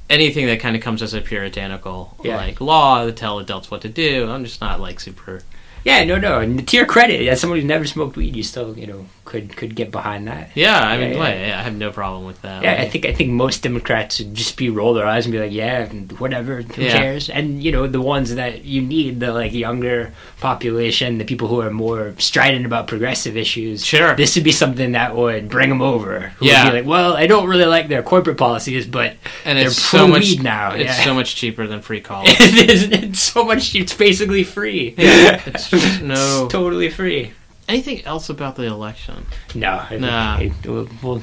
anything that kind of comes as a puritanical, yeah. like, law to tell adults what to do, I'm just not, like, super... Yeah, no, no. And to your credit, as someone who's never smoked weed, you still, you know, could could get behind that. Yeah, I mean, yeah, yeah. Yeah, I have no problem with that. Yeah, like. I think I think most Democrats would just be roll their eyes and be like, yeah, whatever, who yeah. cares? And you know, the ones that you need, the like younger population, the people who are more strident about progressive issues. Sure, this would be something that would bring them over. Who yeah, would be like, well, I don't really like their corporate policies, but and they're pro weed now. It's yeah. so much cheaper than free college. it is, it's so much. It's basically free. Yeah. It's No, it's totally free. Anything else about the election? No, I, nah. I, I, well,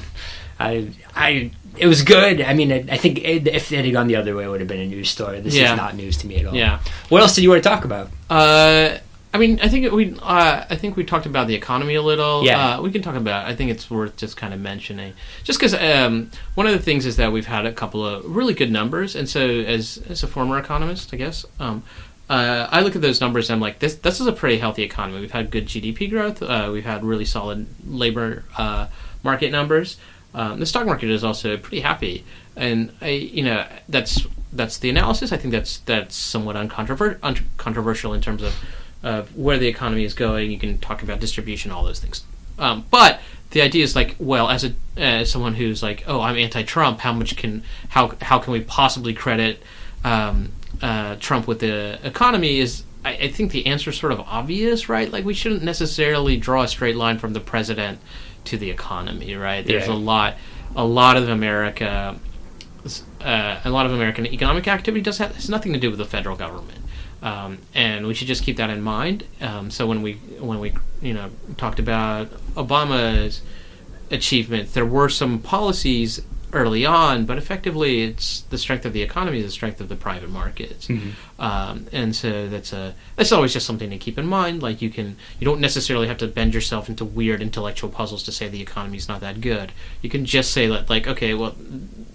I, I, it was good. I mean, I, I think it, if it had gone the other way, it would have been a news story. This yeah. is not news to me at all. Yeah. What else did you want to talk about? Uh, I mean, I think we, uh, I think we talked about the economy a little. Yeah. Uh, we can talk about it. I think it's worth just kind of mentioning, just because um, one of the things is that we've had a couple of really good numbers, and so as as a former economist, I guess. Um, Uh, I look at those numbers and I'm like, this this is a pretty healthy economy. We've had good G D P growth. Uh, we've had really solid labor uh, market numbers. Um, the stock market is also pretty happy, and I, you know, that's that's the analysis. I think that's that's somewhat uncontrover- uncontroversial in terms of uh, where the economy is going. You can talk about distribution, all those things. Um, but the idea is like, well, as a as someone who's like, oh, I'm anti-Trump. How much can how how can we possibly credit? Um, Uh, Trump with the economy is, I, I think the answer is sort of obvious, right? Like, we shouldn't necessarily draw a straight line from the president to the economy, right? There's yeah. a lot, a lot of America, uh, a lot of American economic activity does have, has nothing to do with the federal government, um, and we should just keep that in mind. Um, so when we, when we, you know, talked about Obama's achievements, there were some policies early on, but effectively it's the strength of the economy is the strength of the private markets. Mm-hmm. Um, and so that's a that's always just something to keep in mind. Like, you can you don't necessarily have to bend yourself into weird intellectual puzzles to say the economy's not that good. You can just say that, like, okay, well,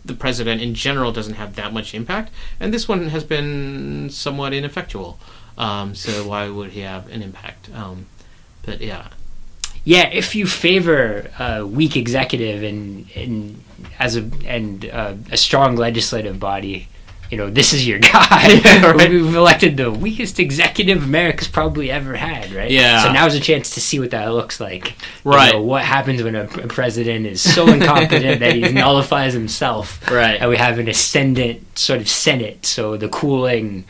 the president in general doesn't have that much impact, and this one has been somewhat ineffectual. Um, so why would he have an impact? Um, but yeah. Yeah, if you favor a weak executive and and as a and uh, a strong legislative body, you know, this is your guy. Right? We've elected the weakest executive America's probably ever had, right? Yeah. So now's a chance to see what that looks like. Right. You know, what happens when a president is so incompetent that he nullifies himself? Right. And we have an ascendant sort of Senate, so the cooling,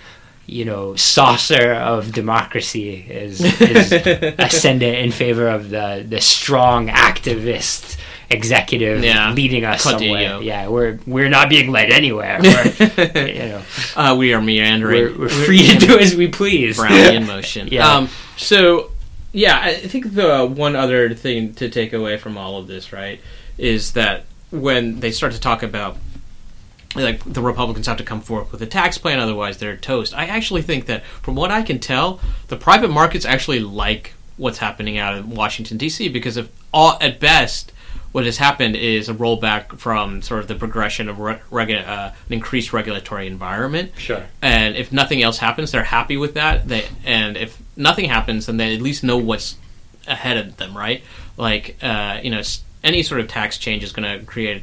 you know, saucer of democracy is, is ascendant in favor of the, the strong activist executive yeah. leading us Continue. somewhere. Yeah, we're we're not being led anywhere. We're, you know, uh, we are meandering. We're, we're free we're to do as we please. Brownian motion. Yeah. Um, so, yeah, I think the one other thing to take away from all of this, right, is that when they start to talk about, like, the Republicans have to come forth with a tax plan, otherwise they're toast. I actually think that, from what I can tell, the private markets actually like what's happening out in Washington, D C, because if all, at best, what has happened is a rollback from sort of the progression of regu- uh, an increased regulatory environment. Sure. And if nothing else happens, they're happy with that. They, and if nothing happens, then they at least know what's ahead of them, right? Like, uh, you know, any sort of tax change is going to create...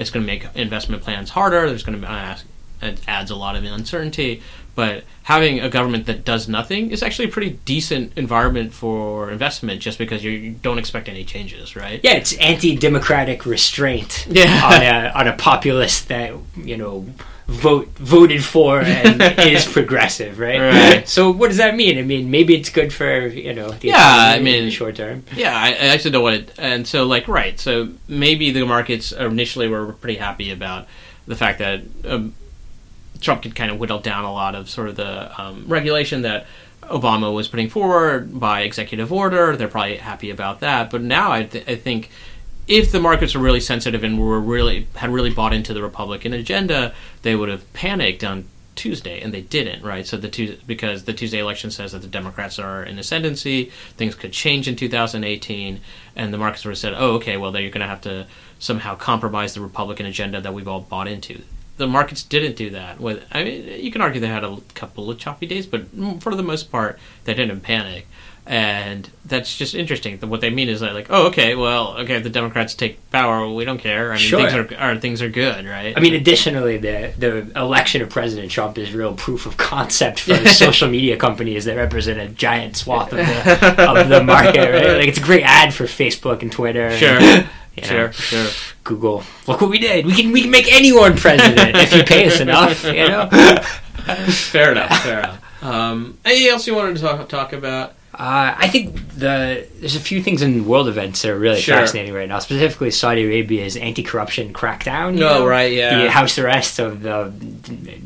It's going to make investment plans harder. There's going to uh, it adds a lot of uncertainty. But having a government that does nothing is actually a pretty decent environment for investment, just because you don't expect any changes, right? Yeah, it's anti-democratic restraint yeah. on a on a populace that, you know, vote voted for and is progressive, right? Right. So what does that mean? I mean, maybe it's good for, you know, the yeah, I mean, in the short term. Yeah, I, I actually don't want it. And so, like, right. So maybe the markets initially were pretty happy about the fact that Um, Trump could kind of whittle down a lot of sort of the um, regulation that Obama was putting forward by executive order. They're probably happy about that. But now I, th- I think if the markets were really sensitive and were really had really bought into the Republican agenda, they would have panicked on Tuesday, and they didn't, right? So the Tuesday, because the Tuesday election says that the Democrats are in ascendancy, things could change in two thousand eighteen, and the markets would have said, oh, okay, well, then you're going to have to somehow compromise the Republican agenda that we've all bought into. the markets didn't do that. With I mean, you can argue they had a couple of choppy days, but for the most part, they didn't panic. And that's just interesting. What they mean is that, like, oh, okay, well, okay, if the Democrats take power, we don't care. I mean, sure. things are, are things are good, right? I mean, additionally, the the election of President Trump is real proof of concept for social media companies that represent a giant swath of the, of the market, right? Like, it's a great ad for Facebook and Twitter. Sure. And, you know, sure, sure. Google. Look what we did. We can we can make anyone president if you pay us enough, you know? Fair enough, fair enough. Um, anything else you wanted to talk, talk about? Uh, I think the there's a few things in world events that are really sure. fascinating right now, specifically Saudi Arabia's anti-corruption crackdown. You no, know? right, yeah. The house arrest of the,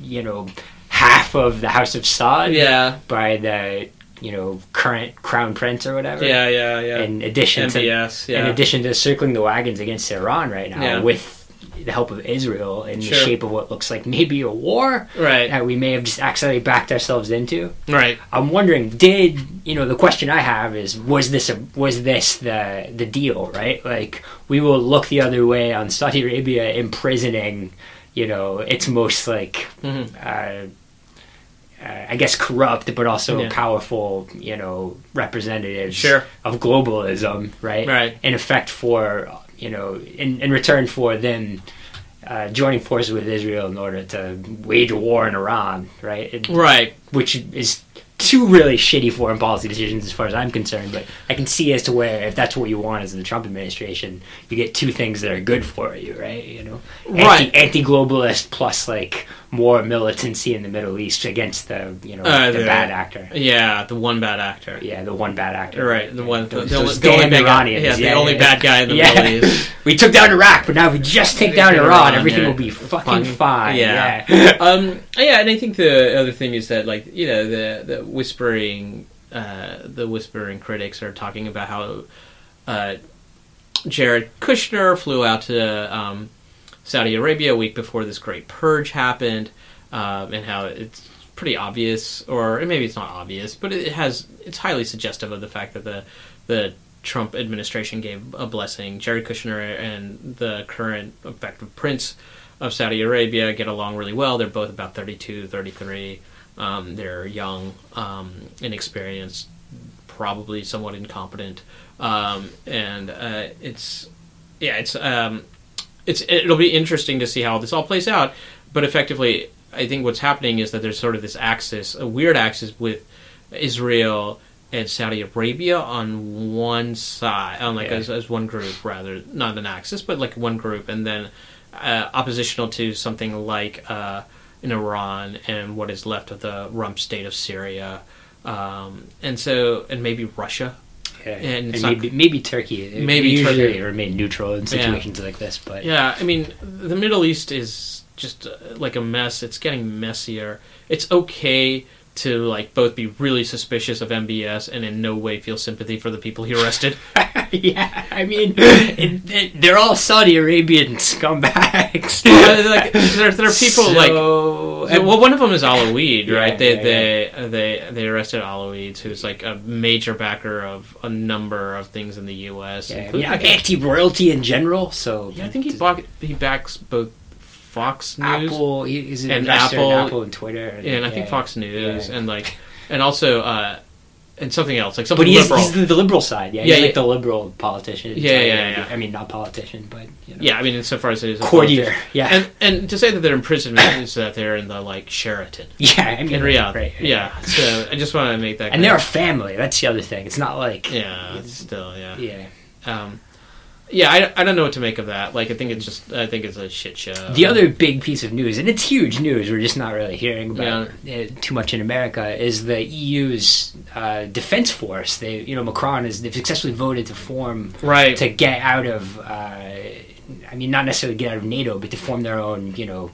you know, half of the House of Saud yeah. by the, you know, current crown prince or whatever. Yeah, yeah, yeah. In addition, M B S, to, yeah. in addition to circling the wagons against Iran right now yeah. with the help of Israel in sure. the shape of what looks like maybe a war right. that we may have just accidentally backed ourselves into. Right. I'm wondering, did, you know, the question I have is, was this a, was this the the deal, right? Like, we will look the other way on Saudi Arabia imprisoning, you know, its most, like, mm-hmm. uh, uh, I guess corrupt, but also yeah. powerful, you know, representatives sure. of globalism, right? Right. In effect for... you know, in, in return for then uh, joining forces with Israel in order to wage a war in Iran, right? It, right. Which is two really shitty foreign policy decisions as far as I'm concerned, but I can see as to where, if that's what you want as the Trump administration, you get two things that are good for you, right? You know, anti, right. anti-globalist plus, like, more militancy in the Middle East against the, you know, uh, the, the bad actor. Yeah, the one bad actor. Yeah, the one bad actor. Right, the one... Those, the, those the, only bad guy, yeah, yeah, the yeah, only yeah. bad guy in the yeah. Middle East. We took down Iraq, but now if we just take down Iran, Iran everything yeah. will be fucking fine. fine. Yeah. Yeah. um, yeah, and I think the other thing is that, like, you know, the, the whispering... Uh, the whispering critics are talking about how uh, Jared Kushner flew out to... Um, Saudi Arabia a week before this great purge happened, um, and how it's pretty obvious, or maybe it's not obvious, but it has it's highly suggestive of the fact that the the Trump administration gave a blessing. Jared Kushner and the current effective prince of Saudi Arabia get along really well. They're both about thirty-two, thirty-three. Um, they're young, um, inexperienced, probably somewhat incompetent, um, and uh, it's yeah, it's. Um, It's it'll be interesting to see how this all plays out, but effectively, I think what's happening is that there's sort of this axis, a weird axis with Israel and Saudi Arabia on one side, on like yeah. as, as one group rather, not an axis, but like one group, and then uh, oppositional to something like uh, in Iran and what is left of the rump state of Syria, um, and so and maybe Russia. Yeah. And, and maybe, not, maybe Turkey. It maybe usually Turkey remain neutral in situations yeah. like this. But yeah, I mean, the Middle East is just uh, like a mess. It's getting messier. It's okay to like both be really suspicious of M B S and in no way feel sympathy for the people he arrested. Yeah, I mean, they're all Saudi Arabian scumbags. Well, like, there, there are people so, like well, one of them is Alaweed, yeah, right? They yeah, they yeah. they they arrested Alaweed, who's like a major backer of a number of things in the U S. Yeah, yeah like, anti-royalty in general. So yeah, I think he back, he backs both. Fox News, Apple, is and Apple, and Apple, and Twitter, and, yeah, and I yeah, think Fox News, yeah. and like, and also, uh, and something else, like something. But he's, liberal. he's the liberal side, yeah. yeah he's yeah. like the liberal politician. Yeah, yeah, yeah, yeah. I mean, not politician, but you know. yeah. I mean, insofar as it is a courtier, yeah. And and to say that they're in prison means that they're in the like Sheraton. Yeah, I mean, in Riyadh. Right, right. Yeah. So I just want to make that. And they're a family. That's the other thing. It's not like yeah, it's, still yeah, yeah. Um, Yeah, I, I don't know what to make of that. Like, I think it's just, I think it's a shit show. The other big piece of news, and it's huge news, we're just not really hearing about yeah. it too much in America, is the E U's uh, defense force. They, you know, Macron has they've successfully voted to form right. to get out of. Uh, I mean, not necessarily get out of NATO, but to form their own, you know,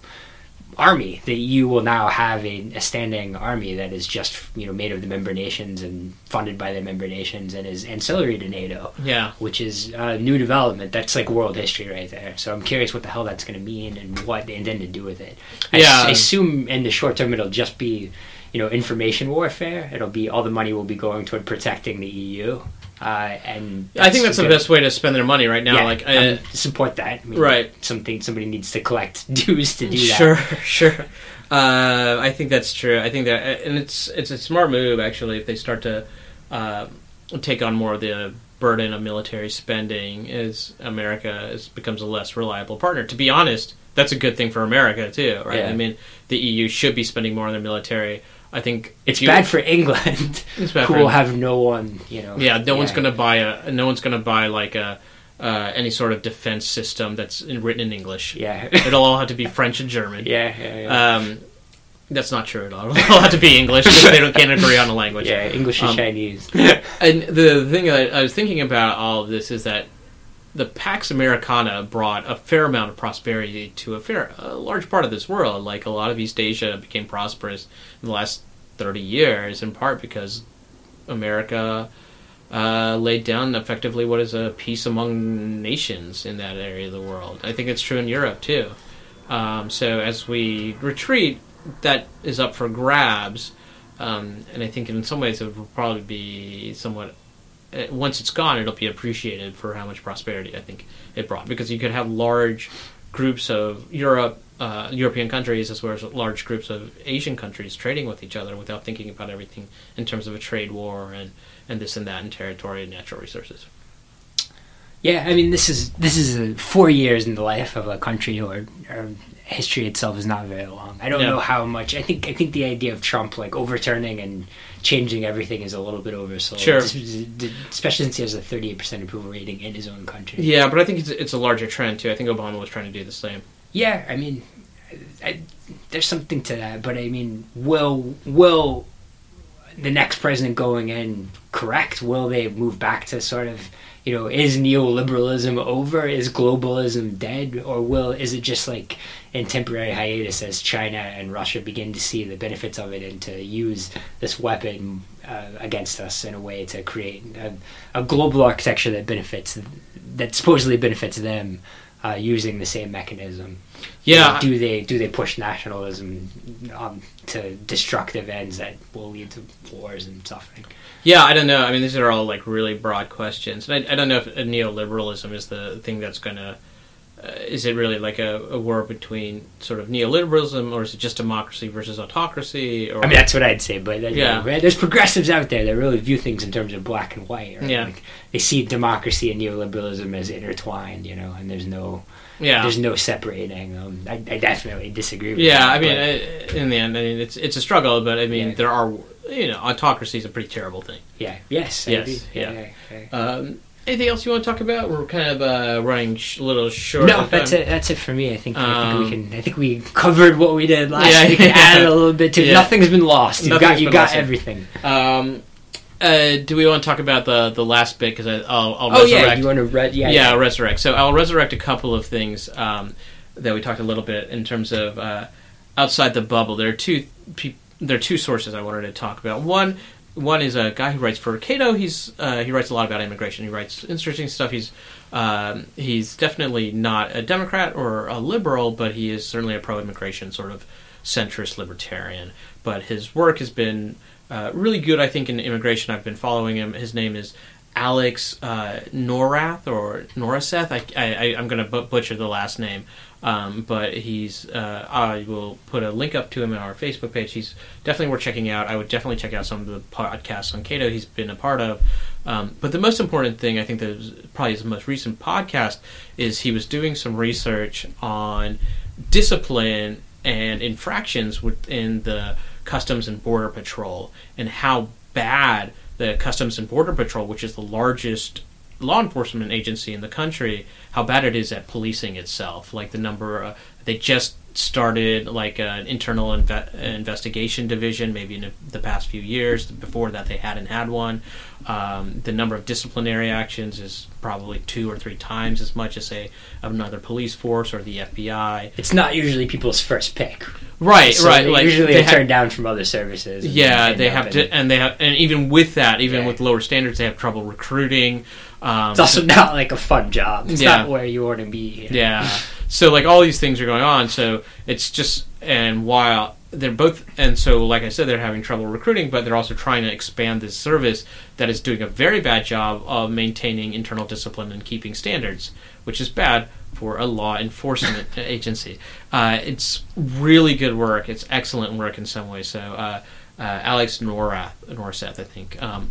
army. The E U will now have a, a standing army that is just, you know, made of the member nations and funded by the member nations and is ancillary to NATO. Yeah, which is a new development. That's like world history right there. So I'm curious what the hell that's going to mean and what they intend to do with it. I yeah. s- assume in the short term it'll just be, you know, information warfare. It'll be all the money will be going toward protecting the E U. Uh, and I think that's the best way to spend their money right now. Yeah, like, I, um, support that. I mean, right. Something somebody needs to collect dues to do that. Sure, sure. Uh, I think that's true. I think that, and it's it's a smart move actually if they start to uh, take on more of the burden of military spending as America is, becomes a less reliable partner. To be honest, that's a good thing for America too, right? Yeah. I mean, the E U should be spending more on their military. I think it's you, bad for England, it's bad who for will England. Have no one, you know. Yeah, no yeah. one's going to buy a. No one's going to buy like a uh, any sort of defense system that's in, written in English. Yeah, it'll all have to be French and German. Yeah, yeah, yeah. Um, that's not true at all. It'll all have to be English because they don't can't agree on a language. Yeah, English and um, Chinese. And the thing that I was thinking about all of this is that the Pax Americana brought a fair amount of prosperity to a fair, a large part of this world. Like, a lot of East Asia became prosperous in the last thirty years, in part because America uh, laid down effectively what is a peace among nations in that area of the world. I think it's true in Europe, too. Um, so as we retreat, that is up for grabs. Um, and I think in some ways it will probably be somewhat... once it's gone, it'll be appreciated for how much prosperity I think it brought, because you could have large groups of Europe, uh, European countries as well as large groups of Asian countries trading with each other without thinking about everything in terms of a trade war and, and this and that and territory and natural resources. Yeah, I mean, this is this is a, four years in the life of a country, or, or history itself is not very long. I don't yeah. know how much. I think I think the idea of Trump like overturning and changing everything is a little bit oversold. Sure, especially since he has a thirty-eight percent approval rating in his own country. Yeah, but I think it's it's a larger trend too. I think Obama was trying to do the same. Yeah, I mean, I, I, there's something to that, but I mean, will will the next president going in correct? Will they move back to sort of, you know, is neoliberalism over? Is globalism dead? Or will is it just like in temporary hiatus as China and Russia begin to see the benefits of it and to use this weapon uh, against us in a way to create a, a global architecture that benefits, that supposedly benefits them, uh, using the same mechanism? Yeah. Do they do they push nationalism um, to destructive ends that will lead to wars and suffering? Yeah, I don't know. I mean, these are all like really broad questions, and I, I don't know if neoliberalism is the thing that's going to. Uh, is it really like a, a war between sort of neoliberalism, or is it just democracy versus autocracy? Or, I mean, that's what I'd say. But yeah, you know, there's progressives out there that really view things in terms of black and white. Right? Yeah, like, they see democracy and neoliberalism as intertwined, you know, and there's no. Yeah. There's no separating. Um, I, I definitely disagree with yeah, that. Yeah, I mean, but, I, in the end, I mean, it's it's a struggle, but I mean, yeah. there are, you know, autocracy is a pretty terrible thing. Yeah, yes. I yes, yeah. yeah. Okay. Um, anything else you want to talk about? We're kind of uh, running sh- a little short. No, that's it, that's it for me. I think, um, I think we can. I think we covered what we did last yeah, week. Yeah. Added a little bit to yeah. Nothing's been lost. You got, you got everything. Um, Uh, do we want to talk about the, the last bit? Because I'll, I'll oh, resurrect. Oh, yeah, you want to re- yeah, yeah, yeah. I'll resurrect. So I'll resurrect a couple of things um, that we talked a little bit in terms of uh, outside the bubble. There are two pe- there are two sources I wanted to talk about. One one is a guy who writes for Cato. He's uh, he writes a lot about immigration. He writes interesting stuff. He's um, he's definitely not a Democrat or a liberal, but he is certainly a pro-immigration sort of centrist libertarian. But his work has been Uh, really good, I think, in immigration. I've been following him. His name is Alex uh, Norath or Noraseth. I, I, I'm going to but- butcher the last name, um, but he's. Uh, I will put a link up to him on our Facebook page. He's definitely worth checking out. I would definitely check out some of the podcasts on Cato he's been a part of. Um, but the most important thing, I think, that was probably his most recent podcast is he was doing some research on discipline and infractions within the Customs and Border Patrol, and how bad the Customs and Border Patrol, which is the largest law enforcement agency in the country, how bad it is at policing itself. Like the number, uh, they just started like an internal inve- investigation division, maybe in the past few years. Before that, they hadn't had one. Um, the number of disciplinary actions is probably two or three times as much as, say, another police force or the F B I. It's not usually people's first pick. Right, so right. They like, usually they are ha- turned down from other services. Yeah, they have to, and, and they have, and even with that, even yeah. with lower standards, they have trouble recruiting. Um, it's also not like a fun job. It's yeah. not where you want to be. You know? Yeah. So like all these things are going on. So it's just, and while they're both, and so like I said, they're having trouble recruiting, but they're also trying to expand this service that is doing a very bad job of maintaining internal discipline and keeping standards, which is bad for a law enforcement agency. Uh, it's really good work. It's excellent work in some ways. So uh, uh, Alex Nora, Norseth, I think, um,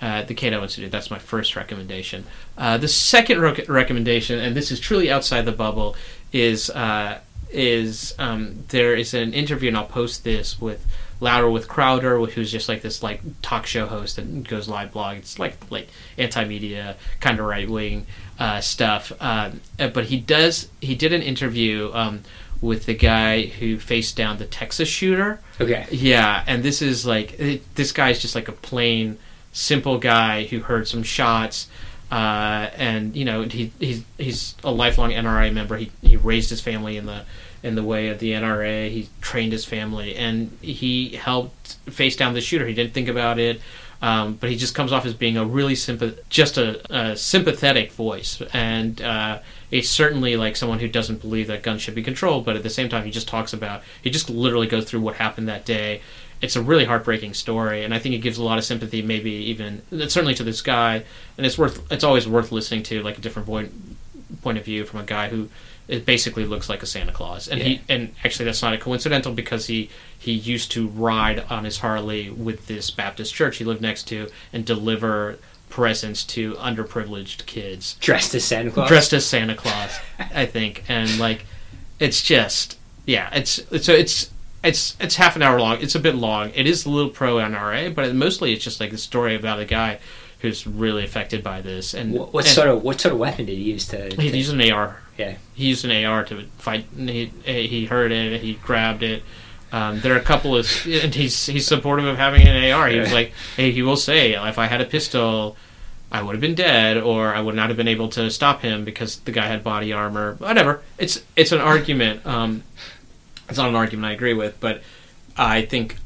uh, the Cato Institute, that's my first recommendation. Uh, the second rec- recommendation, and this is truly outside the bubble, is... Uh, is um, there is an interview, and I'll post this, with Louder with Crowder, who's just like this like talk show host that goes live blog. It's like like anti-media, kind of right-wing uh, stuff. Uh, but he does he did an interview um, with the guy who faced down the Texas shooter. Okay. Yeah, and this is like it, this guy's just like a plain, simple guy who heard some shots. Uh, and you know he he's he's a lifelong N R A member. He he raised his family in the in the way of the N R A. He trained his family, and he helped face down the shooter. He didn't think about it, um, but he just comes off as being a really sympath just a, a sympathetic voice, and uh, it's certainly like someone who doesn't believe that guns should be controlled. But at the same time, he just talks about he just literally goes through what happened that day. It's a really heartbreaking story, and I think it gives a lot of sympathy, maybe even certainly to this guy. And it's worth it's always worth listening to, like a different point point of view from a guy who it basically looks like a Santa Claus. And yeah. he and actually that's not a coincidental, because he he used to ride on his Harley with this Baptist church he lived next to and deliver presents to underprivileged kids dressed as Santa Claus. Dressed as Santa Claus, I think, and like it's just yeah, it's so it's. It's it's half an hour long. It's a bit long. It is a little pro-N R A, but it, mostly it's just like the story about a guy who's really affected by this. And what, what and sort of what sort of weapon did he use to? He used an A R. Yeah, he used an A R to fight. He he heard it. He grabbed it. Um, there are a couple of and he's he's supportive of having an A R. He was like, hey, he will say, if I had a pistol, I would have been dead, or I would not have been able to stop him because the guy had body armor. Whatever. It's it's an argument. Um, It's not an argument I agree with, but I think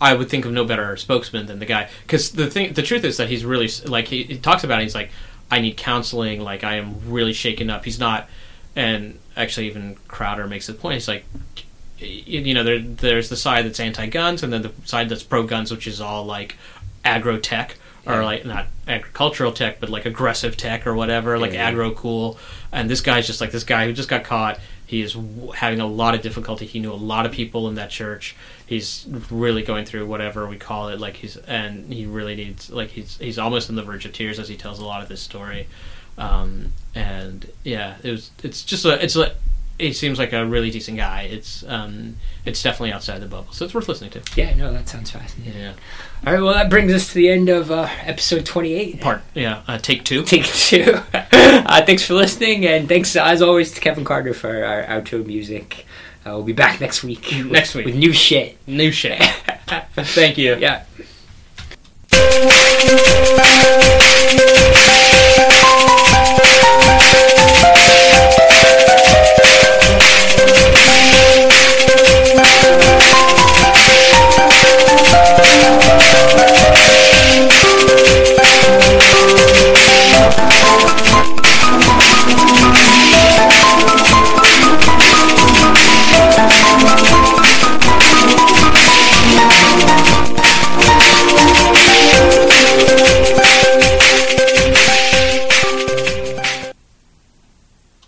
I would think of no better spokesman than the guy. Because the thing, the truth is that he's really like he, he talks about it, he's like, I need counseling. Like I am really shaken up. He's not, and actually even Crowder makes the point. He's like, you know, there there's the side that's anti-guns, and then the side that's pro-guns, which is all like agro tech. Or like not agricultural tech, but like aggressive tech or whatever, like yeah, yeah. agro cool. And this guy's just like this guy who just got caught. He is w- having a lot of difficulty. He knew a lot of people in that church. He's really going through whatever we call it. Like he's and he really needs like he's he's almost on the verge of tears as he tells a lot of this story. Um, and yeah, it was it's just a it's a, he seems like a really decent guy. It's um, it's definitely outside the bubble, so it's worth listening to. Yeah, no, that sounds fascinating. Yeah. All right, well, that brings us to the end of uh, episode twenty-eight. Part, yeah, uh, take two. Take two. uh, thanks for listening, and thanks, as always, to Kevin Carter for our outro music. Uh, we'll be back next week. Next week. With new shit. New shit. Thank you. Yeah.